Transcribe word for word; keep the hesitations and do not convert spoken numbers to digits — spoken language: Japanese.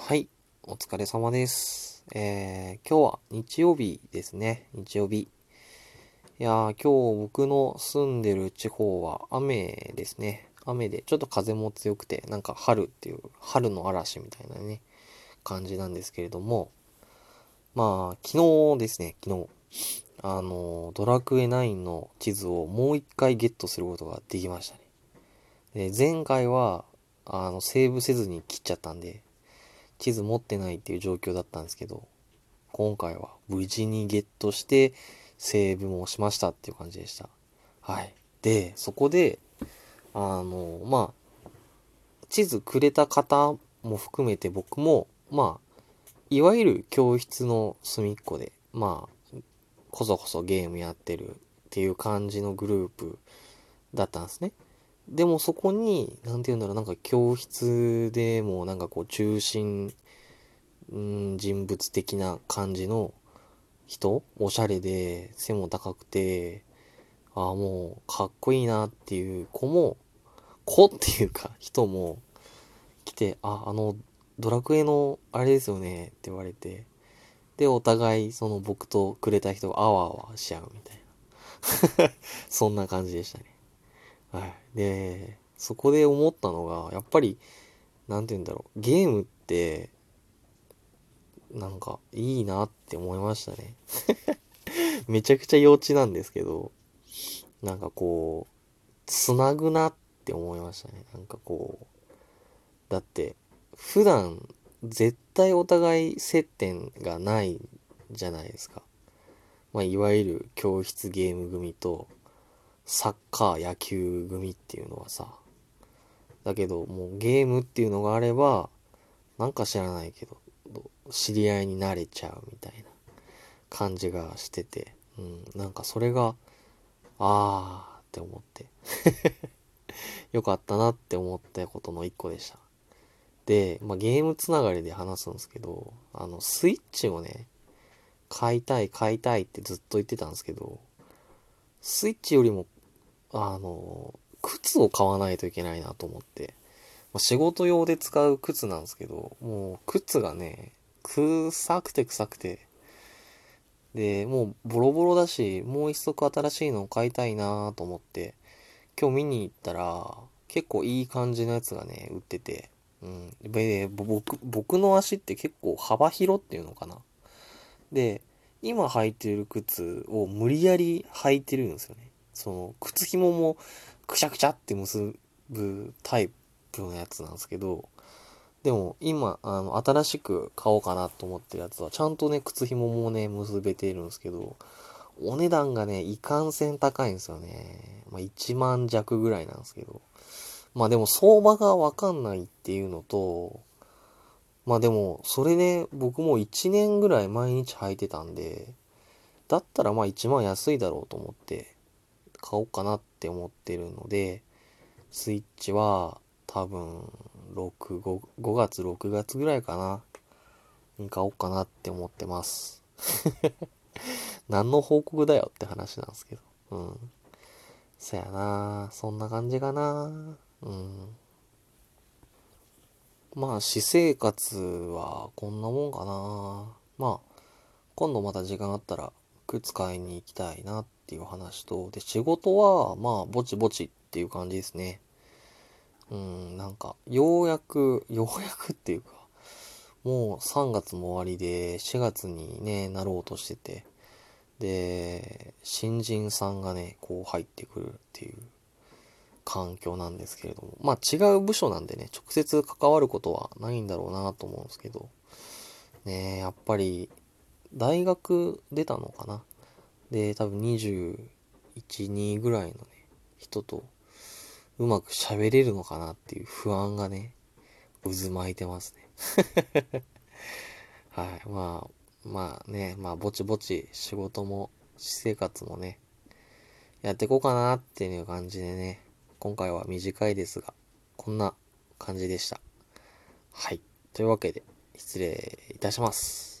はい、お疲れ様です。えー、今日は日曜日ですね。日曜日。いやー、今日僕の住んでる地方は雨ですね。雨で、ちょっと風も強くて、なんか春っていう、春の嵐みたいなね、感じなんですけれども、まあ、昨日ですね、昨日、あの、ドラクエナインの地図をもう一回ゲットすることができましたね。で、前回は、あの、セーブせずに切っちゃったんで、地図持ってないっていう状況だったんですけど、今回は無事にゲットしてセーブもしましたっていう感じでした。はい。で、そこで、あの、まあ、地図くれた方も含めて僕も、まあ、いわゆる教室の隅っこで、まあ、こそこそゲームやってるっていう感じのグループだったんですね。でもそこに、なんて言うんだろう、なんか教室でもなんかこう中心、うん、人物的な感じの人、おしゃれで背も高くて、ああもうかっこいいなっていう子も、子っていうか人も来て、あ、あのドラクエのあれですよねって言われて、で、お互いその僕とくれた人があわあわし合うみたいな。そんな感じでしたね。はい、でそこで思ったのがやっぱりなんて言うんだろう、ゲームってなんかいいなって思いましたね。めちゃくちゃ幼稚なんですけど、なんかこうつなぐなって思いましたね。なんかこうだって普段絶対お互い接点がないじゃないですか。まあいわゆる教室ゲーム組とサッカー野球組っていうのはさ、だけどもうゲームっていうのがあればなんか知らないけど知り合いになれちゃうみたいな感じがしてて、うん、なんかそれがあーって思ってよかったなって思ったことの一個でした。で、まあ、ゲームつながりで話すんですけど、あのスイッチをね買いたい買いたいってずっと言ってたんですけど、スイッチよりもあの靴を買わないといけないなと思って、まあ、仕事用で使う靴なんですけど、もう靴がね臭くて臭くてでもうボロボロだし、もう一足新しいのを買いたいなと思って今日見に行ったら結構いい感じのやつがね売ってて、うん、で 僕, 僕の足って結構幅広っていうのかな、で今履いてる靴を無理やり履いてるんですよね。その靴紐もくしゃくしゃって結ぶタイプのやつなんですけど、でも今あの新しく買おうかなと思ってるやつはちゃんとね靴紐もね結べているんですけど、お値段がねいかんせん高いんですよね。まあいちまん弱ぐらいなんですけど、まあでも相場がわかんないっていうのと、まあでもそれで僕もいちねんぐらい毎日履いてたんで、だったらまあいちまん安いだろうと思って買おうかなって思ってるので、スイッチは多分ろく、ご、ごがつろくがつぐらいかなに買おうかなって思ってます。何の報告だよって話なんですけど、うん、そやな、そんな感じかな。うん、まあ私生活はこんなもんかな。まあ今度また時間あったら靴買いに行きたいなっていう話と、で仕事はまあぼちぼちっていう感じですね。うん、なんかようやくようやくっていうかもうさんがつも終わりでしがつにねなろうとしてて、で新人さんがねこう入ってくるっていう環境なんですけれども、まあ違う部署なんでね直接関わることはないんだろうなと思うんですけどね、えやっぱり大学出たのかな、で多分にじゅういち、にぐらいのね人とうまく喋れるのかなっていう不安がね渦巻いてますね。はい、まあまあね、まあぼちぼち仕事も私生活もねやっていこうかなっていう感じでね、今回は短いですが、こんな感じでした。はい。というわけで、失礼いたします。